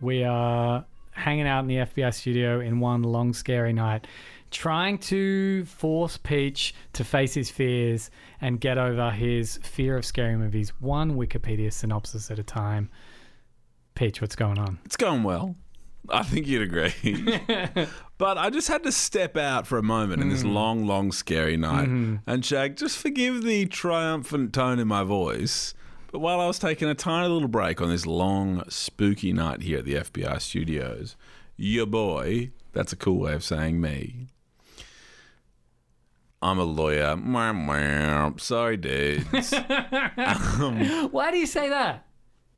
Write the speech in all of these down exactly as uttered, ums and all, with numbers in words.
We are hanging out in the F B I studio in one long, scary night, trying to force Peach to face his fears and get over his fear of scary movies, one Wikipedia synopsis at a time. Peach, what's going on? It's going well. I think you'd agree. But I just had to step out for a moment mm. in this long, long, scary night. Mm. And Shag, just forgive the triumphant tone in my voice. But while I was taking a tiny little break on this long, spooky night here at the F B I Studios, your boy, that's a cool way of saying me, I'm a lawyer. Sorry, dudes. um, Why do you say that?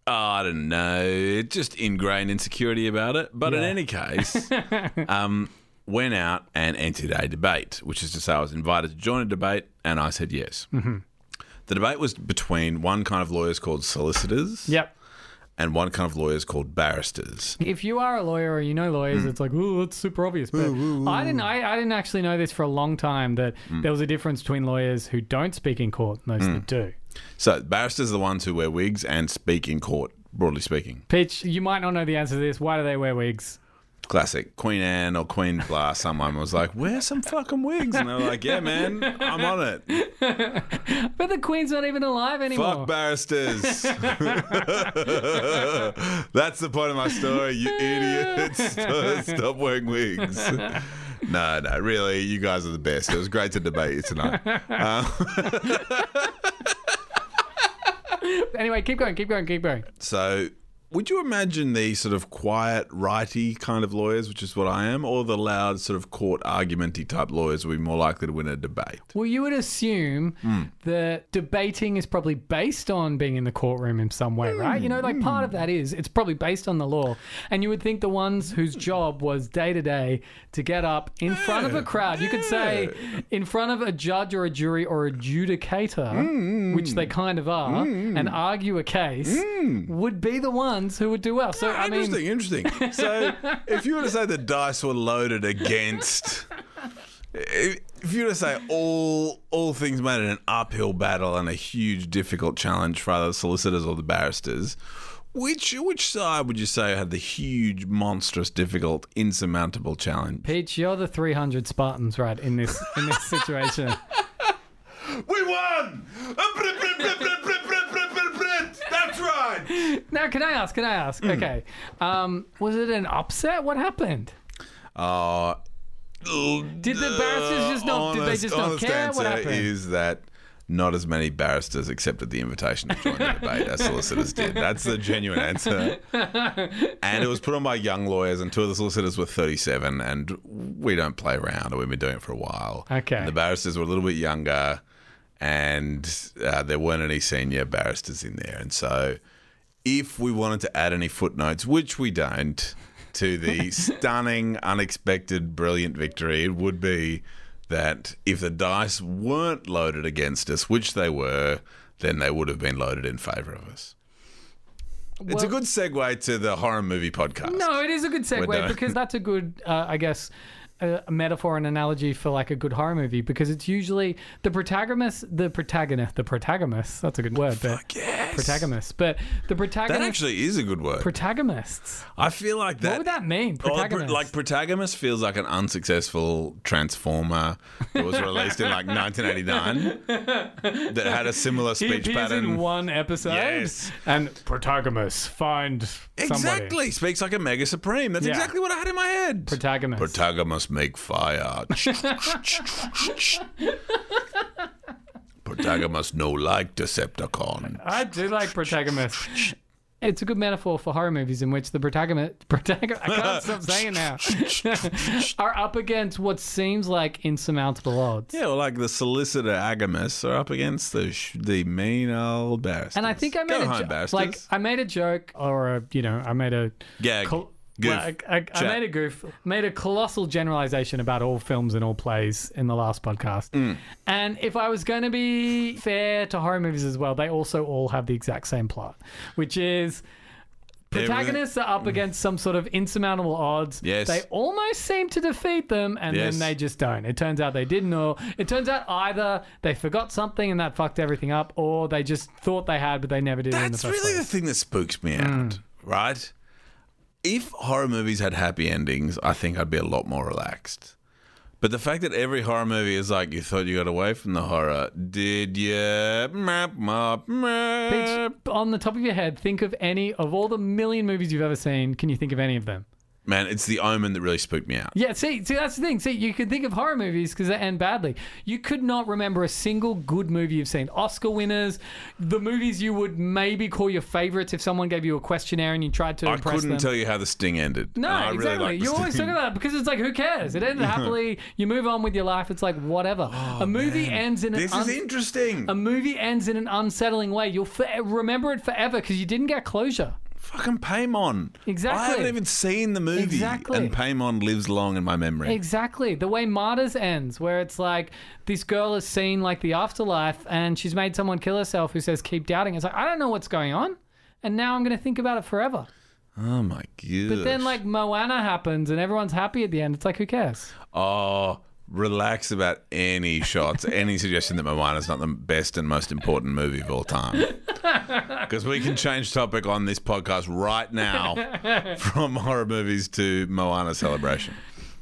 Oh, I don't know. It's just ingrained insecurity about it. But yeah. in any case, um, went out and entered a debate, which is to say I was invited to join a debate, and I said yes. Mm-hmm. The debate was between one kind of lawyers called solicitors yep. and one kind of lawyers called barristers. If you are a lawyer or you know lawyers, mm. it's like, ooh, that's super obvious. But ooh, ooh, I didn't I, I didn't actually know this for a long time, that mm. there was a difference between lawyers who don't speak in court and those mm. that do. So barristers are the ones who wear wigs and speak in court, broadly speaking. Peach, you might not know the answer to this. Why do they wear wigs? Classic. Queen Anne or Queen Blah, someone was like, wear some fucking wigs. And they were like, yeah, man, I'm on it. But the Queen's not even alive anymore. Fuck barristers. That's the point of my story, you idiots. Stop wearing wigs. No, no, really, you guys are the best. It was great to debate you tonight. Um, anyway, keep going, keep going, keep going. So... would you imagine the sort of quiet, righty kind of lawyers, which is what I am, or the loud sort of court argumenty type lawyers would be more likely to win a debate? Well, you would assume mm. that debating is probably based on being in the courtroom in some way, mm. right? You know, like mm. part of that is it's probably based on the law. And you would think the ones whose job was day to day to get up in yeah. front of a crowd, yeah. you could say in front of a judge or a jury or adjudicator, mm. which they kind of are, mm. and argue a case, mm. would be the ones who would do well. So yeah, I mean, interesting, interesting. So if you were to say the dice were loaded against, if you were to say all all things made it an uphill battle and a huge, difficult challenge for either the solicitors or the barristers, which which side would you say had the huge, monstrous, difficult, insurmountable challenge? Peach, you're the three hundred Spartans, right? In this in this situation, we won. Now, can I ask? Can I ask? Mm. Okay. Um, was it an upset? What happened? Uh, did the barristers just not, honest, did they just not care? What happened? The answer is that not as many barristers accepted the invitation to join the debate as solicitors did. That's the genuine answer. And it was put on by young lawyers, and two of the solicitors were thirty-seven, and we don't play around, and we've been doing it for a while. Okay. And the barristers were a little bit younger, and uh, there weren't any senior barristers in there, and so... if we wanted to add any footnotes, which we don't, to the stunning, unexpected, brilliant victory, it would be that if the dice weren't loaded against us, which they were, then they would have been loaded in favour of us. Well, it's a good segue to the horror movie podcast. No, it is a good segue because that's a good, uh, I guess... a metaphor and analogy for like a good horror movie, because it's usually the protagonist the protagonist the protagonist that's a good word but Fuck yes. protagonist but the protagonist that actually is a good word protagonists I feel like that what would that mean protagonist? Like protagonist feels like an unsuccessful Transformer that was released in like nineteen eighty-nine that had a similar speech he pattern in one episode yes. and protagonist find exactly somebody. Speaks like a mega supreme that's yeah. exactly what I had in my head protagonist protagonist must make fire. Protagonist no like Decepticon. I do like protagonist. It's a good metaphor for horror movies in which the protagonist, protagonist I can't stop saying that, are up against what seems like insurmountable odds. Yeah, or like the solicitor agamists are up against the sh the mean old bastards. And I think I made Go a joke. Like I made a joke, or a, you know, I made a gag. Goof. Well, I, I, I made a goof, made a colossal generalization about all films and all plays in the last podcast. Mm. And if I was going to be fair to horror movies as well, they also all have the exact same plot, which is protagonists are up against some sort of insurmountable odds. Yes. They almost seem to defeat them, and yes. then they just don't. It turns out they didn't, or it turns out either they forgot something and that fucked everything up, or they just thought they had, but they never did. That's in the first really place. The thing that spooks me out, mm. right? If horror movies had happy endings, I think I'd be a lot more relaxed. But the fact that every horror movie is like, you thought you got away from the horror, did you? Bitch, on the top of your head, think of any of all the million movies you've ever seen. Can you think of any of them? Man, it's The Omen that really spooked me out. Yeah, see, see, that's the thing. See, you can think of horror movies because they end badly. You could not remember a single good movie you've seen. Oscar winners, the movies you would maybe call your favorites if someone gave you a questionnaire and you tried to I impress them. I couldn't tell you how The Sting ended. No, I exactly. Really You're always talking about it because it's like, who cares? It ended happily. You move on with your life. It's like, whatever. Oh, a movie man. ends in an... This is interesting. A movie ends in an unsettling way. You'll remember it forever because you didn't get closure. Fucking Paimon. Exactly. I haven't even seen the movie. Exactly. And Paimon lives long in my memory. Exactly. The way Martyrs ends, where it's like this girl has seen like the afterlife and she's made someone kill herself who says, keep doubting. It's like, I don't know what's going on. And now I'm going to think about it forever. Oh my God. But then like Moana happens and everyone's happy at the end. It's like, who cares? Oh, relax about any shots, any suggestion that Moana's not the best and most important movie of all time. Because we can change topic on this podcast right now from horror movies to Moana celebration.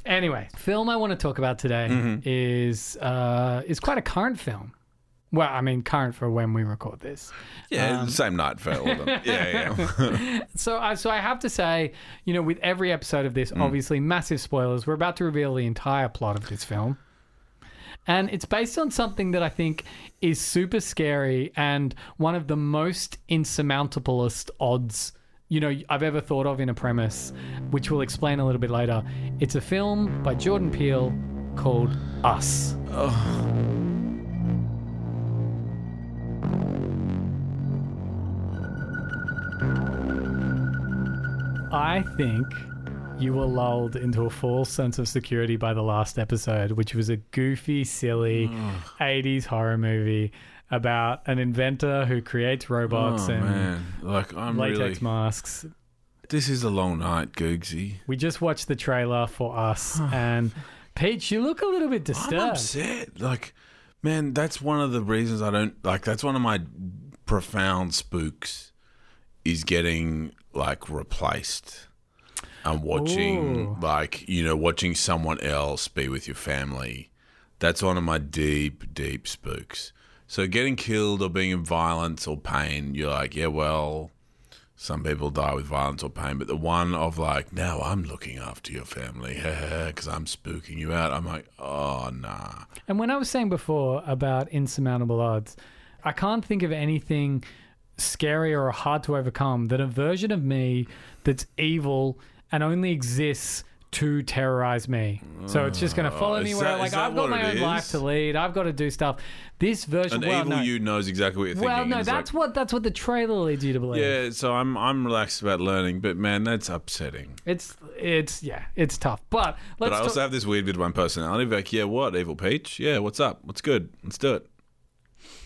Anyway, film I want to talk about today mm-hmm. is uh, is quite a current film. Well, I mean, current for when we record this. Yeah, um, same night for all of them. Yeah, yeah. so, I, so I have to say, you know, with every episode of this, mm. obviously massive spoilers. We're about to reveal the entire plot of this film. And it's based on something that I think is super scary and one of the most insurmountablest odds, you know, I've ever thought of in a premise, which we'll explain a little bit later. It's a film by Jordan Peele called Us. Oh. I think you were lulled into a false sense of security by the last episode, which was a goofy, silly Ugh. eighties horror movie about an inventor who creates robots oh, and man. Like, I'm latex really... masks. This is a long night, Googsy. We just watched the trailer for Us, and Peach, you look a little bit disturbed. I'm upset. Like, man, that's one of the reasons I don't... Like, that's one of my profound spooks is getting... like replaced and watching Ooh. like, you know, watching someone else be with your family. That's one of my deep deep spooks. So getting killed or being in violence or pain, you're like, yeah, well, some people die with violence or pain, but the one of like, now I'm looking after your family because I'm spooking you out, I'm like, oh nah. And when I was saying before about insurmountable odds, I can't think of anything scary or hard to overcome than a version of me that's evil and only exists to terrorize me. So it's just going to follow me where, like, I've got my own life to lead. I've got to do stuff. This version, an well, evil no. you knows exactly what you're thinking. Well, no, that's like, what that's what the trailer leads you to believe. Yeah, so I'm I'm relaxed about learning, but man, that's upsetting. It's it's yeah, it's tough. But let's but I also have this weird bit of my personality. Like, yeah, what evil Peach? Yeah, what's up? What's good? Let's do it.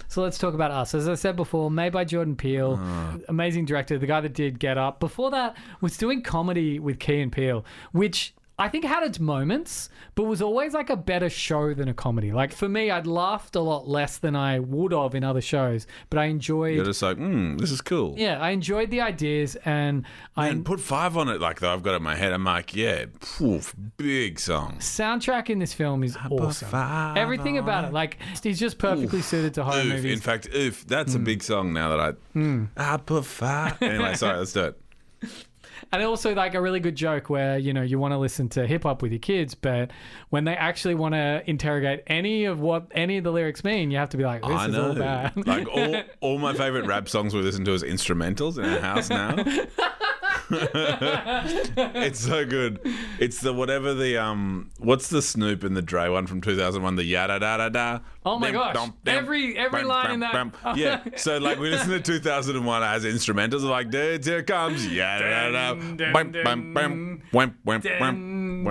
So let's talk about Us. As I said before, made by Jordan Peele, uh, amazing director, the guy that did Get Up. Before that, was doing comedy with Key and Peele, which I think had its moments, but was always like a better show than a comedy. Like for me, I'd laughed a lot less than I would have in other shows, but I enjoyed... You're just like, hmm, this is cool. Yeah, I enjoyed the ideas and... I And put five on it like that I've got it in my head. I'm like, yeah, poof, big song. Soundtrack in this film is I awesome. Everything about it. it. Like, he's just perfectly oof, suited to horror oof, movies. In fact, oof, that's mm. a big song now that I... Mm. I put five... Anyway, sorry, let's do it. And also like a really good joke where, you know, you want to listen to hip hop with your kids, but when they actually want to interrogate any of what any of the lyrics mean, you have to be like, this I is know. all bad. Like all, all my favorite rap songs we listen to as instrumentals in our house now. It's so good. It's the whatever the um what's the Snoop and the Dre one from two thousand one, the yada da da da. Oh my gosh. Dum, dum, every every bum, line bum, in that bum. Oh. Yeah. So like we listen to two thousand one as instrumentals, like dudes here comes yada da da. Bam bam bam wamp wamp wamp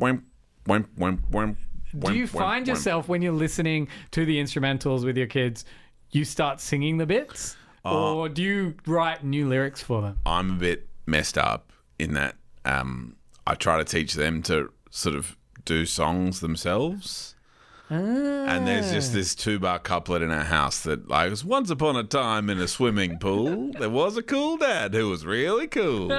wamp wamp wamp. Do you find yourself when you're listening to the instrumentals with your kids, you start singing the bits? Uh, or do you write new lyrics for them? I'm a bit messed up in that um, I try to teach them to sort of do songs themselves. Ah. And there's just this two-bar couplet in our house that like was once upon a time in a swimming pool, there was a cool dad who was really cool.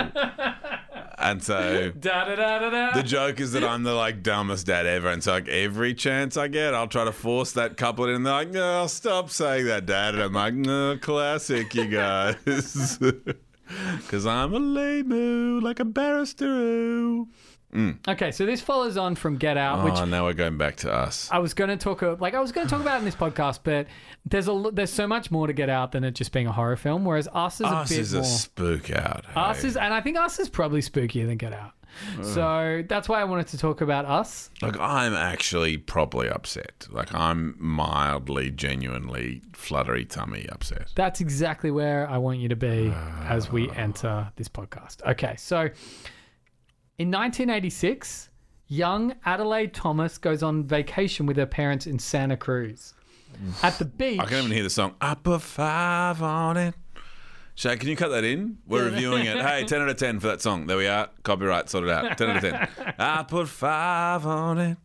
And so da, da, da, da, da. The joke is that I'm the like dumbest dad ever. And so like every chance I get, I'll try to force that couplet in. They're like, no, stop saying that, Dad. And I'm like, no, classic, you guys. Because I'm a lame-oo, like a barrister-oo. Mm. Okay, so this follows on from Get Out. Which oh, now we're going back to us. I was going to talk, like I was going to talk about in this podcast, but there's a there's so much more to Get Out than it just being a horror film. Whereas Us is us a bit is more. Us is a spook out. Hey. Us is, and I think Us is probably spookier than Get Out. Ugh. So that's why I wanted to talk about Us. Like I'm actually probably upset. Like I'm mildly, genuinely fluttery tummy upset. That's exactly where I want you to be uh... as we enter this podcast. Okay, so. In nineteen eighty-six, young Adelaide Thomas goes on vacation with her parents in Santa Cruz. At the beach... I can't even hear the song. I put five on it. Shay, can you cut that in? We're reviewing it. Hey, ten out of ten for that song. There we are. Copyright, sorted out. ten out of ten. I put five on it.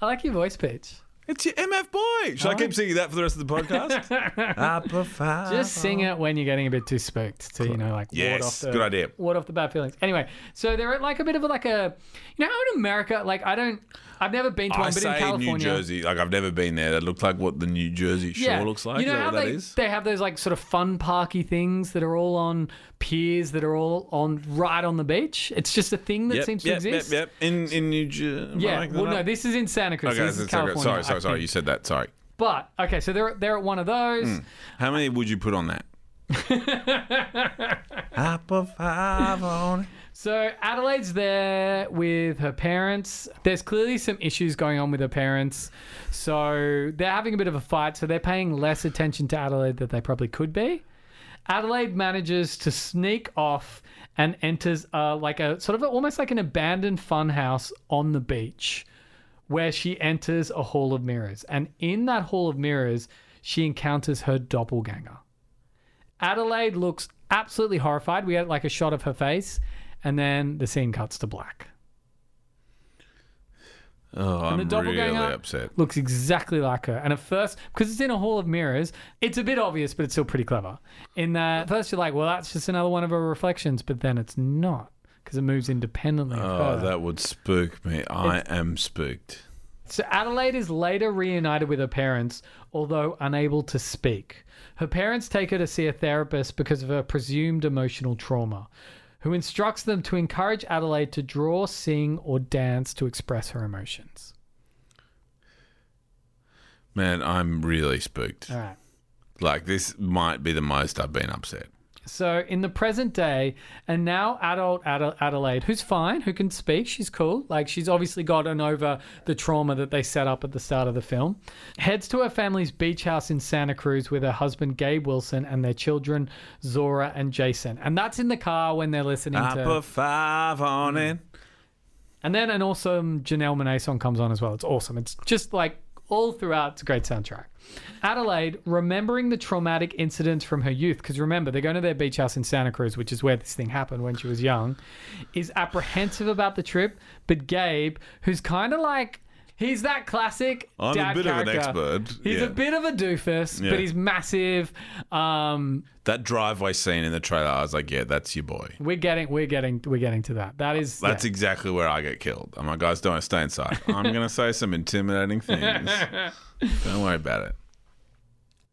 I like your voice pitch. It's your M F boy. Should oh. I keep singing that for the rest of the podcast? I put five Just sing it when you're getting a bit too spooked to, you know, like yes, ward off the, good idea. Ward off the bad feelings. Anyway, so they're at like a bit of a, like a, you know, in America, like I don't, I've never been to one, I but say in California. New Jersey, like I've never been there. That looked like what the New Jersey Shore yeah. looks like. You know is that how what they, that is? They have those like sort of fun parky things that are all on piers that are all on right on the beach. It's just a thing that yep, seems yep, to exist. Yep, yep, in in New Jersey. Yeah, like well, no, up? this is in Santa Cruz. Okay, so this is California. Sorry, sorry, sorry. You said that. Sorry. But okay, so they're they're at one of those. Mm. How many would you put on that? I put five on. So Adelaide's there with her parents. There's clearly some issues going on with her parents, so they're having a bit of a fight. So they're paying less attention to Adelaide than they probably could be. Adelaide manages to sneak off and enters uh, like a sort of a, almost like an abandoned funhouse on the beach, where she enters a hall of mirrors. And in that hall of mirrors, she encounters her doppelganger. Adelaide looks absolutely horrified. We had like a shot of her face, and then the scene cuts to black. Oh, and I'm the doppelganger really upset. Looks exactly like her. And at first, because it's in a hall of mirrors, it's a bit obvious, but it's still pretty clever. In that, at first you're like, well, that's just another one of her reflections, but then it's not. Because it moves independently of her. Oh, that would spook me. I it's... am spooked. So Adelaide is later reunited with her parents, although unable to speak. Her parents take her to see a therapist because of her presumed emotional trauma, who instructs them to encourage Adelaide to draw, sing, or dance to express her emotions. Man, I'm really spooked. All right. Like, this might be the most I've been upset. So in the present day, and now adult Adel- Adelaide, who's fine, who can speak, she's cool. Like she's obviously gotten over the trauma that they set up at the start of the film, heads to her family's beach house in Santa Cruz with her husband, Gabe Wilson, and their children, Zora and Jason. And that's in the car when they're listening I to... I put five on it. And then an awesome Janelle Monáe song comes on as well. It's awesome. It's just like... all throughout, it's a great soundtrack. Adelaide, remembering the traumatic incidents from her youth, because remember, they're going to their beach house in Santa Cruz, which is where this thing happened when she was young, is apprehensive about the trip. But Gabe, who's kind of like, he's that classic I'm dad character. I'm a bit character. of an expert. He's yeah. a bit of a doofus, yeah. but he's massive. Um, that driveway scene in the trailer, I was like, yeah, that's your boy. We're getting, we're getting, we're getting to that. That is, that's yeah. exactly where I get killed. I'm like, guys, don't stay inside. I'm gonna say some intimidating things. Don't worry about it.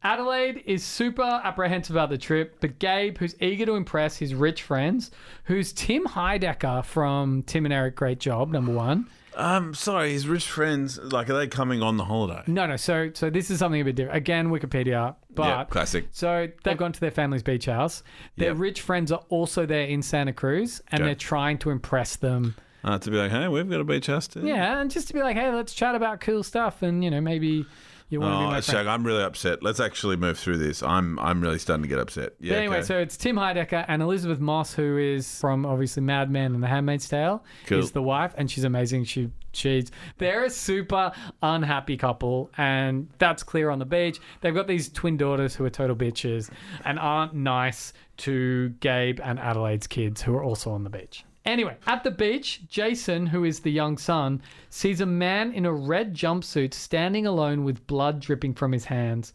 Adelaide is super apprehensive about the trip, but Gabe, who's eager to impress his rich friends, who's Tim Heidecker from Tim and Eric, great job, number one. Um, sorry, his rich friends, like, are they coming on the holiday? No, no. So, so this is something a bit different. Again, Wikipedia, but yeah, classic. So they've gone to their family's beach house. Their yeah. rich friends are also there in Santa Cruz, and okay. they're trying to impress them. Uh, to be like, hey, we've got a beach house too. Yeah, and just to be like, hey, let's chat about cool stuff, and you know, maybe. You want oh, to be my friend. I'm really upset. Let's actually move through this. I'm I'm really starting to get upset. Yeah. But anyway, okay. so it's Tim Heidecker and Elizabeth Moss, who is from obviously Mad Men and The Handmaid's Tale, cool. is the wife, and she's amazing. She she's they're a super unhappy couple, and that's clear on the beach. They've got these twin daughters who are total bitches and aren't nice to Gabe and Adelaide's kids, who are also on the beach. Anyway, at the beach, Jason, who is the young son, sees a man in a red jumpsuit standing alone with blood dripping from his hands,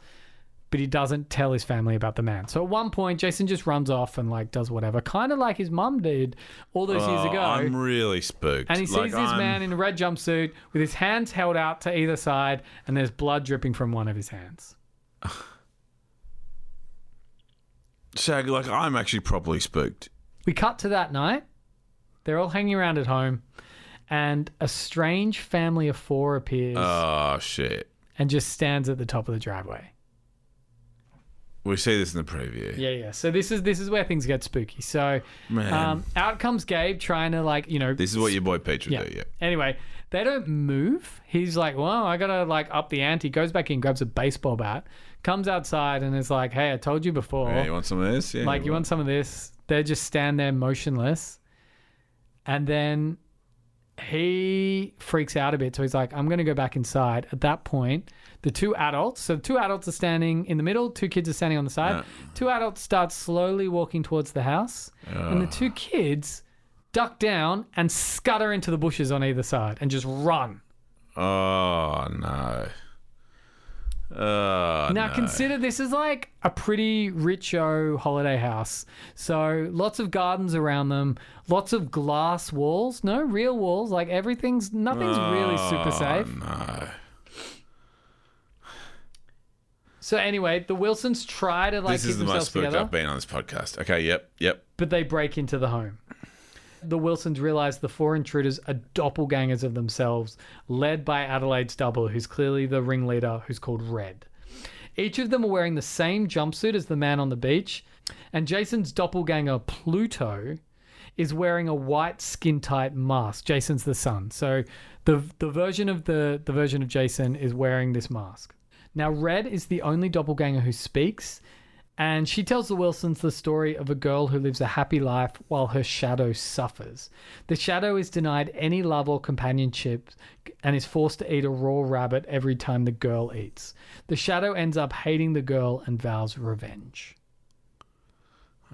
but he doesn't tell his family about the man. So at one point, Jason just runs off and like does whatever, kind of like his mum did all those oh, years ago. I'm really spooked. And he sees like, this I'm... man in a red jumpsuit with his hands held out to either side, and there's blood dripping from one of his hands. Shag, like I'm actually properly spooked. We cut to that night. They're all hanging around at home, and a strange family of four appears. Oh, shit. And just stands at the top of the driveway. We see this in the preview. Yeah, yeah. So this is this is where things get spooky. So um, out comes Gabe trying to, like, you know... This is what your boy Peach would yeah. do, yeah. Anyway, they don't move. He's like, well, I got to, like, up the ante. Goes back in, grabs a baseball bat, comes outside and is like, hey, I told you before. Hey, you want some of this? Yeah, like, you, you want some of this? They just stand there motionless. And then he freaks out a bit. So he's like, I'm going to go back inside. At that point, the two adults, so two adults are standing in the middle, two kids are standing on the side. Uh, two adults start slowly walking towards the house. Uh, and the two kids duck down and scutter into the bushes on either side and just run. Oh, no. Uh, now, no. consider this is like a pretty rich-o holiday house. So lots of gardens around them, lots of glass walls, no real walls. Like everything's, nothing's oh, really super safe. No. So anyway, the Wilsons try to like keep themselves together. This is the most spooked I've been on this podcast. Okay, yep, yep. But they break into the home. The Wilsons realize the four intruders are doppelgangers of themselves, led by Adelaide's double, who's clearly the ringleader, who's called Red. Each of them are wearing the same jumpsuit as the man on the beach, and Jason's doppelganger, Pluto, is wearing a white skin-tight mask. Jason's the son. So the the version of the, the version of Jason is wearing this mask. Now, Red is the only doppelganger who speaks, and she tells the Wilsons the story of a girl who lives a happy life while her shadow suffers. The shadow is denied any love or companionship and is forced to eat a raw rabbit every time the girl eats. The shadow ends up hating the girl and vows revenge.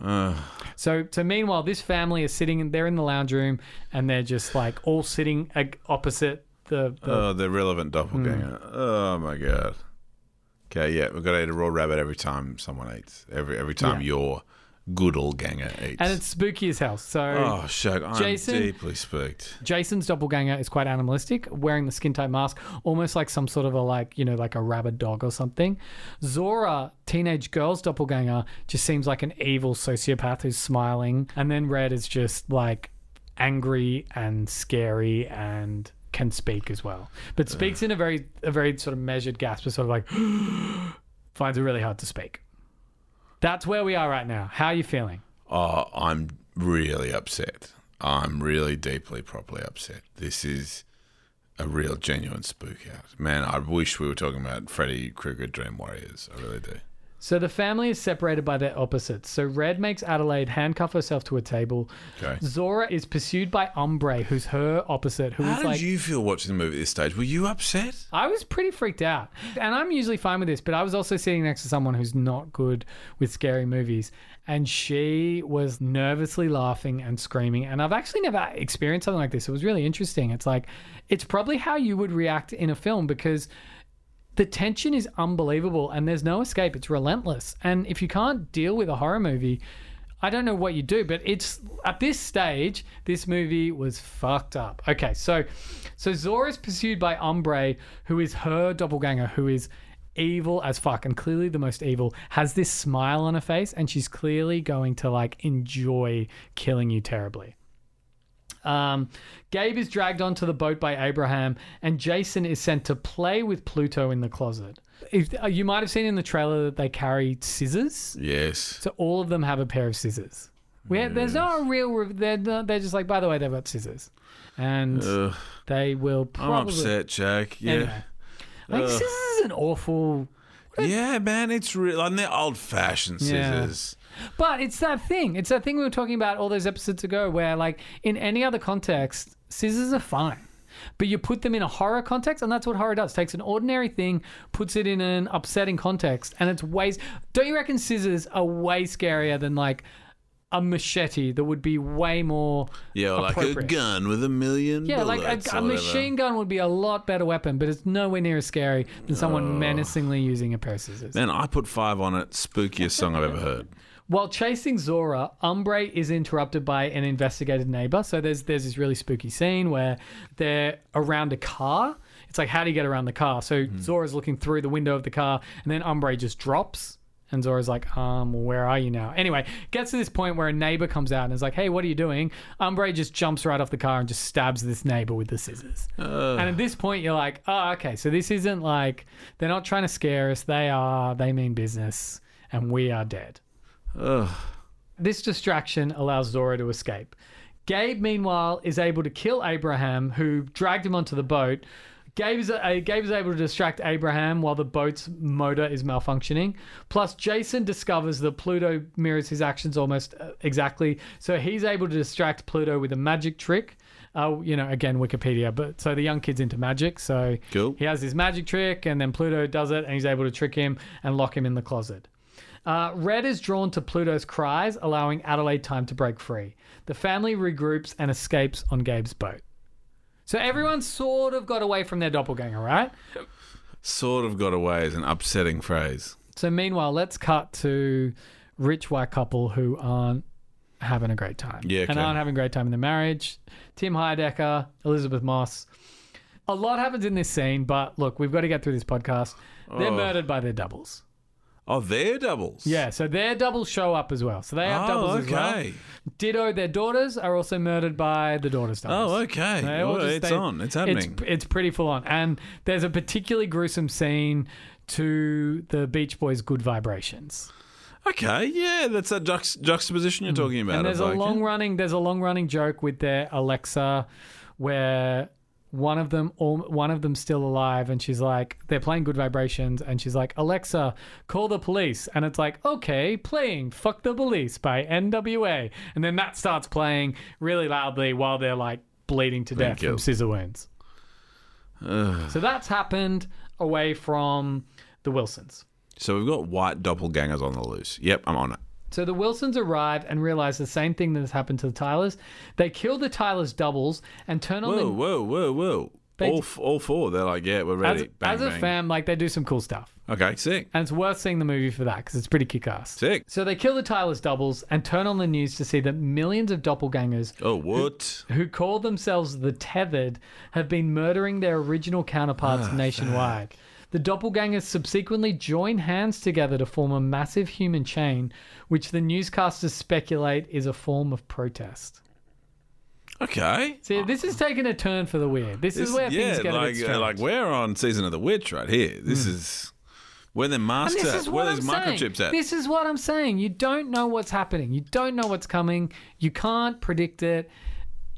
Uh. So, so meanwhile, this family is sitting and they're in the lounge room and they're just like all sitting opposite the... the oh, the relevant doppelganger. Mm. Oh, my God. Okay, yeah, we've got to eat a raw rabbit every time someone eats, every every time yeah. your good old ganger eats. And it's spooky as hell. So oh, shit, I'm Jason, deeply spooked. Jason's doppelganger is quite animalistic, wearing the skin-tight mask, almost like some sort of a, like, you know, like a rabid dog or something. Zora, teenage girl's doppelganger, just seems like an evil sociopath who's smiling. And then Red is just, like, angry and scary and... can speak as well, but speaks in a very a very sort of measured gasp, but sort of like finds it really hard to speak. That's where we are right now. How are you feeling? Oh, I'm really upset. I'm really deeply, properly upset. This is a real genuine spook out. Man, I wish we were talking about Freddy Krueger Dream Warriors. I really do. So the family is separated by their opposites. So Red makes Adelaide handcuff herself to a table. Okay. Zora is pursued by Ombre, who's her opposite. Who How was did like, you feel watching the movie at this stage? Were you upset? I was pretty freaked out. And I'm usually fine with this, but I was also sitting next to someone who's not good with scary movies. And she was nervously laughing and screaming. And I've actually never experienced something like this. It was really interesting. It's like, it's probably how you would react in a film because... the tension is unbelievable and there's no escape. It's relentless. And if you can't deal with a horror movie, I don't know what you do, but it's at this stage, this movie was fucked up. Okay, so so Zora is pursued by Ombre, who is her doppelganger, who is evil as fuck and clearly the most evil, has this smile on her face, and she's clearly going to like enjoy killing you terribly. Um, Gabe is dragged onto the boat by Abraham, and Jason is sent to play with Pluto in the closet. If, uh, you might have seen in the trailer that they carry scissors. Yes. So all of them have a pair of scissors. We yes. have, there's not a real... They're, not, they're just like, by the way, they've got scissors. And Ugh. they will probably... I'm upset, Jack. Yeah. Anyway, like, scissors is an awful... Yeah, man, it's real. And they're old-fashioned scissors. Yeah. But it's that thing. It's that thing we were talking about all those episodes ago where, like, in any other context, scissors are fine. But you put them in a horror context, and that's what horror does. Takes an ordinary thing, puts it in an upsetting context, and it's way... Don't you reckon scissors are way scarier than, like, a machete that would be way more Yeah, like a gun with a million yeah, bullets. Yeah, like a, a machine gun would be a lot better weapon, but it's nowhere near as scary than someone oh. menacingly using a pair of scissors. Man, I put five on it. Spookiest song I've ever heard. While chasing Zora, Umbre is interrupted by an investigated neighbor. So there's there's this really spooky scene where they're around a car. It's like, how do you get around the car? So mm. Zora's looking through the window of the car, and then Umbre just drops. And Zora's like, um, where are you now? Anyway, gets to this point where a neighbor comes out and is like, hey, what are you doing? Umbre just jumps right off the car and just stabs this neighbor with the scissors. Uh. And at this point, you're like, oh, okay, so this isn't like, they're not trying to scare us. They are, they mean business, and we are dead. Uh. This distraction allows Zora to escape. Gabe, meanwhile, is able to kill Abraham, who dragged him onto the boat. Gabe is, uh, Gabe is able to distract Abraham while the boat's motor is malfunctioning. Plus, Jason discovers that Pluto mirrors his actions almost uh, exactly. So he's able to distract Pluto with a magic trick. Uh, you know, again, Wikipedia. But so the young kid's into magic. So cool. He has his magic trick, and then Pluto does it, and he's able to trick him and lock him in the closet. Uh, Red is drawn to Pluto's cries, allowing Adelaide time to break free. The family regroups and escapes on Gabe's boat. So everyone sort of got away from their doppelganger, right? Sort of got away is an upsetting phrase. So meanwhile, let's cut to rich white couple who aren't having a great time. Yeah, okay. And aren't having a great time in their marriage. Tim Heidecker, Elizabeth Moss. A lot happens in this scene, but look, we've got to get through this podcast. They're oh. murdered by their doubles. Oh, their doubles? Yeah, so their doubles show up as well. So they have oh, doubles okay. as well. Ditto, their daughters are also murdered by the daughter's doubles. Oh, okay. Oh, just, it's they, on. It's happening. It's, it's pretty full on. And there's a particularly gruesome scene to the Beach Boys' Good Vibrations. Okay, yeah, that's that juxt- juxtaposition you're mm-hmm. talking about. And there's a, like, long running, there's a long-running joke with their Alexa where... One of them, all, one of them still alive, and she's like, they're playing Good Vibrations, and she's like, Alexa, call the police. And it's like, okay, playing Fuck the Police by N W A. And then that starts playing really loudly while they're like bleeding to death from scissor wounds. Ugh. So that's happened away from the Wilsons. So we've got white doppelgangers on the loose. Yep, I'm on it. So the Wilsons arrive and realize the same thing that has happened to the Tylers. They kill the Tylers' doubles and turn on whoa, them. Whoa, whoa, whoa, whoa. All, f- all four, they're like, yeah, we're ready. As, bang, as a bang. fam, like, they do some cool stuff. Okay, sick. And it's worth seeing the movie for that because it's pretty kick-ass. Sick. So they kill the Tylers' doubles and turn on the news to see that millions of doppelgangers oh, what? Who, who call themselves the Tethered have been murdering their original counterparts oh, nationwide. Fuck. The doppelgangers subsequently join hands together to form a massive human chain, which the newscasters speculate is a form of protest. Okay. See, this is taking a turn for the weird. This, this is where yeah, things get like, a bit strange. Like, we're on Season of the Witch right here. This mm. is where the masks at, where there's microchips at. This is what I'm saying. You don't know what's happening. You don't know what's coming. You can't predict it.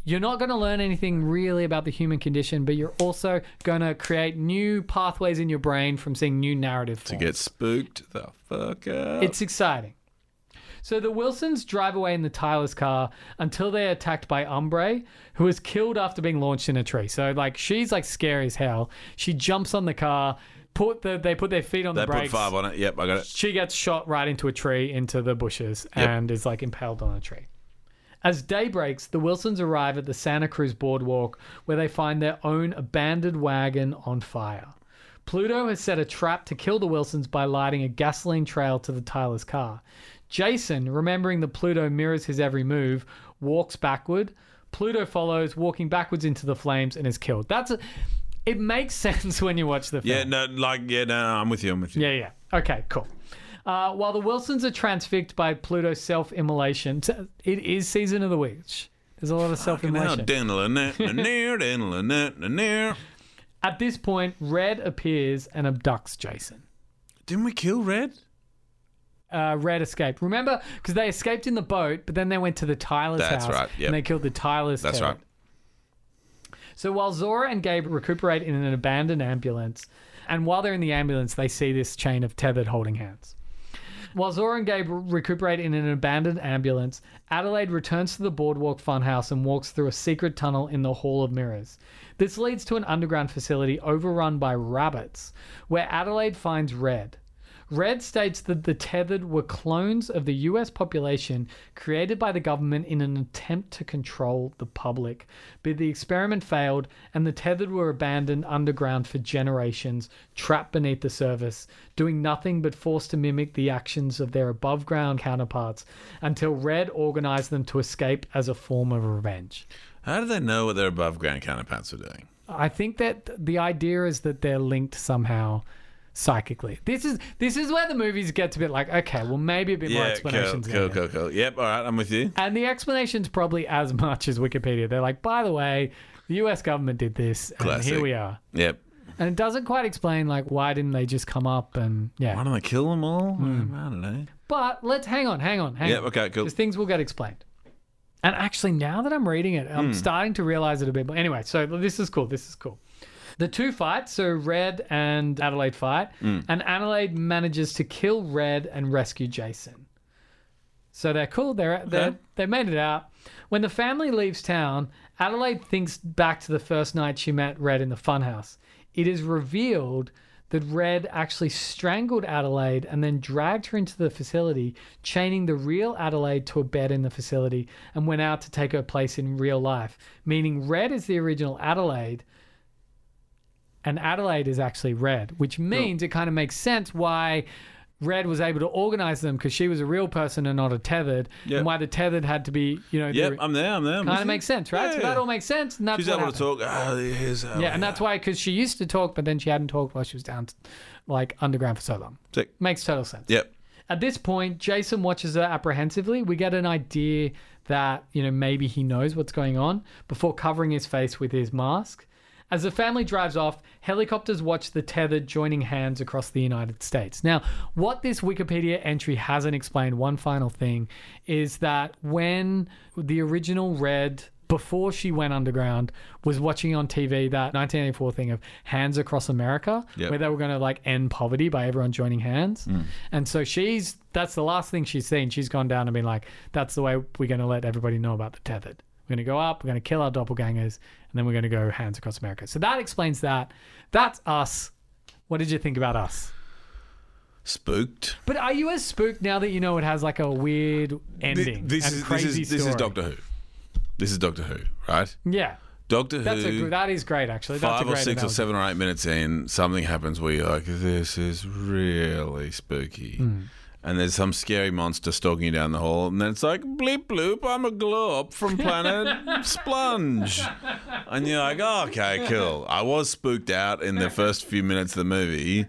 You're not going to learn anything really about the human condition, but you're also going to create new pathways in your brain from seeing new narrative forms. To get spooked the fuck out. It's exciting. So the Wilsons drive away in the Tyler's car until they're attacked by Umbre, who is killed after being launched in a tree. So, like, she's, like, scary as hell. She jumps on the car. Put the They put their feet on they the brakes. They put five on it. Yep, I got it. She gets shot right into a tree, into the bushes, yep. and is, like, impaled on a tree. As day breaks, the Wilsons arrive at the Santa Cruz boardwalk where they find their own abandoned wagon on fire. Pluto has set a trap to kill the Wilsons by lighting a gasoline trail to the Tyler's car. Jason, remembering that Pluto mirrors his every move, walks backward. Pluto follows, walking backwards into the flames, and is killed. That's a, it makes sense when you watch the film. Yeah, no, like, yeah, no, I'm with you, I'm with you. Yeah, yeah. Okay, cool. Uh, while the Wilsons are transfixed by Pluto's self-immolation, it is Season of the Witch. There's a lot of self-immolation. At this point, Red appears and abducts Jason. Didn't we kill Red? Uh, Red escaped. Remember, because they escaped in the boat, but then they went to the Tyler's That's house. That's right. Yep. And they killed the Tyler's. That's right. So while Zora and Gabe recuperate in an abandoned ambulance, and while they're in the ambulance, they see this chain of tethered holding hands. While Zora and Gabe recuperate in an abandoned ambulance, Adelaide returns to the Boardwalk Funhouse and walks through a secret tunnel in the Hall of Mirrors. This leads to an underground facility overrun by rabbits, where Adelaide finds Red. Red states that the tethered were clones of the U S population created by the government in an attempt to control the public. But the experiment failed, and the tethered were abandoned underground for generations, trapped beneath the surface, doing nothing but forced to mimic the actions of their above-ground counterparts until Red organized them to escape as a form of revenge. How do they know what their above-ground counterparts are doing? I think that the idea is that they're linked somehow... psychically. This is this is where the movies gets a bit like, okay, well, maybe a bit yeah, more explanations. Cool, cool, cool, cool. Yep, all right, I'm with you. And the explanation's probably as much as Wikipedia. They're like, by the way, the U S government did this, and Classic. Here we are. Yep. And it doesn't quite explain, like, why didn't they just come up and, yeah. Why don't they kill them all? Mm. I don't know. But let's hang on, hang on, hang yep, on. Yep, okay, cool. Because things will get explained. And actually, now that I'm reading it, I'm mm. starting to realize it a bit more. Anyway, so this is cool, this is cool. The two fight, so Red and Adelaide fight, mm. and Adelaide manages to kill Red and rescue Jason. So they're cool. They're, they're, okay. They made it out. When the family leaves town, Adelaide thinks back to the first night she met Red in the funhouse. It is revealed that Red actually strangled Adelaide and then dragged her into the facility, chaining the real Adelaide to a bed in the facility and went out to take her place in real life, meaning Red is the original Adelaide, and Adelaide is actually Red, which means cool. It kind of makes sense why Red was able to organize them, because she was a real person and not a tethered, yep. and why the tethered had to be, you know... Yep, the, I'm there, I'm there. Kind of makes sense, right? Yeah, so that all makes sense, and that's She's able happened. to talk. Oh, here's yeah, and are. that's why, because she used to talk, but then she hadn't talked while she was down, like, underground for so long. Sick. Makes total sense. Yep. At this point, Jason watches her apprehensively. We get an idea that, you know, maybe he knows what's going on before covering his face with his mask. As the family drives off, helicopters watch the tethered joining hands across the United States. Now, what this Wikipedia entry hasn't explained, one final thing, is that when the original Red, before she went underground, was watching on T V that nineteen eighty-four thing of Hands Across America, yep. where they were going to like end poverty by everyone joining hands. Mm. And so she's that's the last thing she's seen. She's gone down and been like, that's the way we're going to let everybody know about the tethered. We're going to go up, we're going to kill our doppelgangers, and then we're going to go Hands Across America. So that explains that. That's us. What did you think about us? Spooked. But are you as spooked now that you know it has like a weird ending? This, this, and is, crazy this, is, this story? is Doctor Who. This is Doctor Who, right? Yeah. Doctor Who. That's a, that is great, actually. That's five a great or six analogy. or seven or eight minutes in, something happens where you're like, this is really spooky. Mm. And there's some scary monster stalking you down the hall. And then it's like, bleep, bloop, I'm a glob from planet Splunge. And you're like, oh, okay, cool. I was spooked out in the first few minutes of the movie.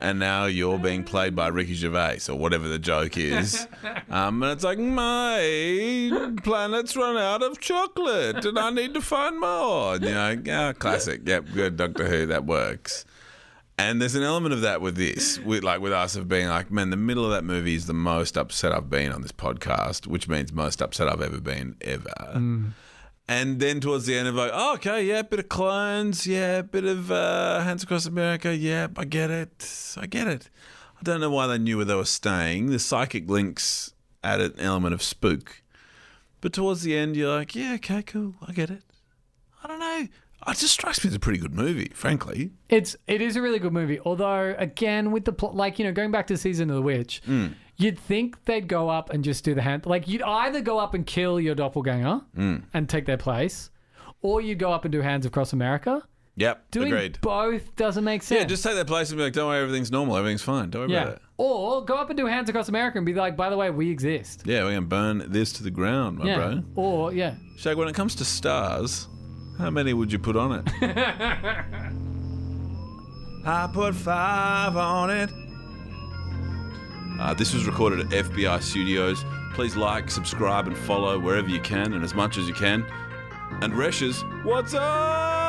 And now you're being played by Ricky Gervais or whatever the joke is. Um, and it's like, my planet's run out of chocolate and I need to find more. And you're like, oh, classic. Yep, good, Doctor Who, that works. And there's an element of that with this, with like with us of being like, man, the middle of that movie is the most upset I've been on this podcast, which means most upset I've ever been, ever. Mm. And then towards the end of like, oh, okay, yeah, bit of clones, yeah, bit of uh, Hands Across America, yeah, I get it, I get it. I don't know why they knew where they were staying. The psychic links added an element of spook. But towards the end, you're like, yeah, okay, cool, I get it. I don't know. It just strikes me as a pretty good movie, frankly. It's it is a really good movie. Although, again, with the plot, like, you know, going back to Season of the Witch, mm. you'd think they'd go up and just do the hand. Like, you'd either go up and kill your doppelganger mm. and take their place, or you'd go up and do Hands Across America. Yep, Doing agreed. both doesn't make sense. Yeah, just take their place and be like, don't worry, everything's normal, everything's fine, don't worry yeah. about it. Or go up and do Hands Across America and be like, by the way, we exist. Yeah, we're going to burn this to the ground, my yeah. bro. Or, yeah. Shag, when it comes to stars... how many would you put on it? I put five on it. Uh, this was recorded at F B I Studios. Please like, subscribe, and follow wherever you can and as much as you can. And Resh's, what's up?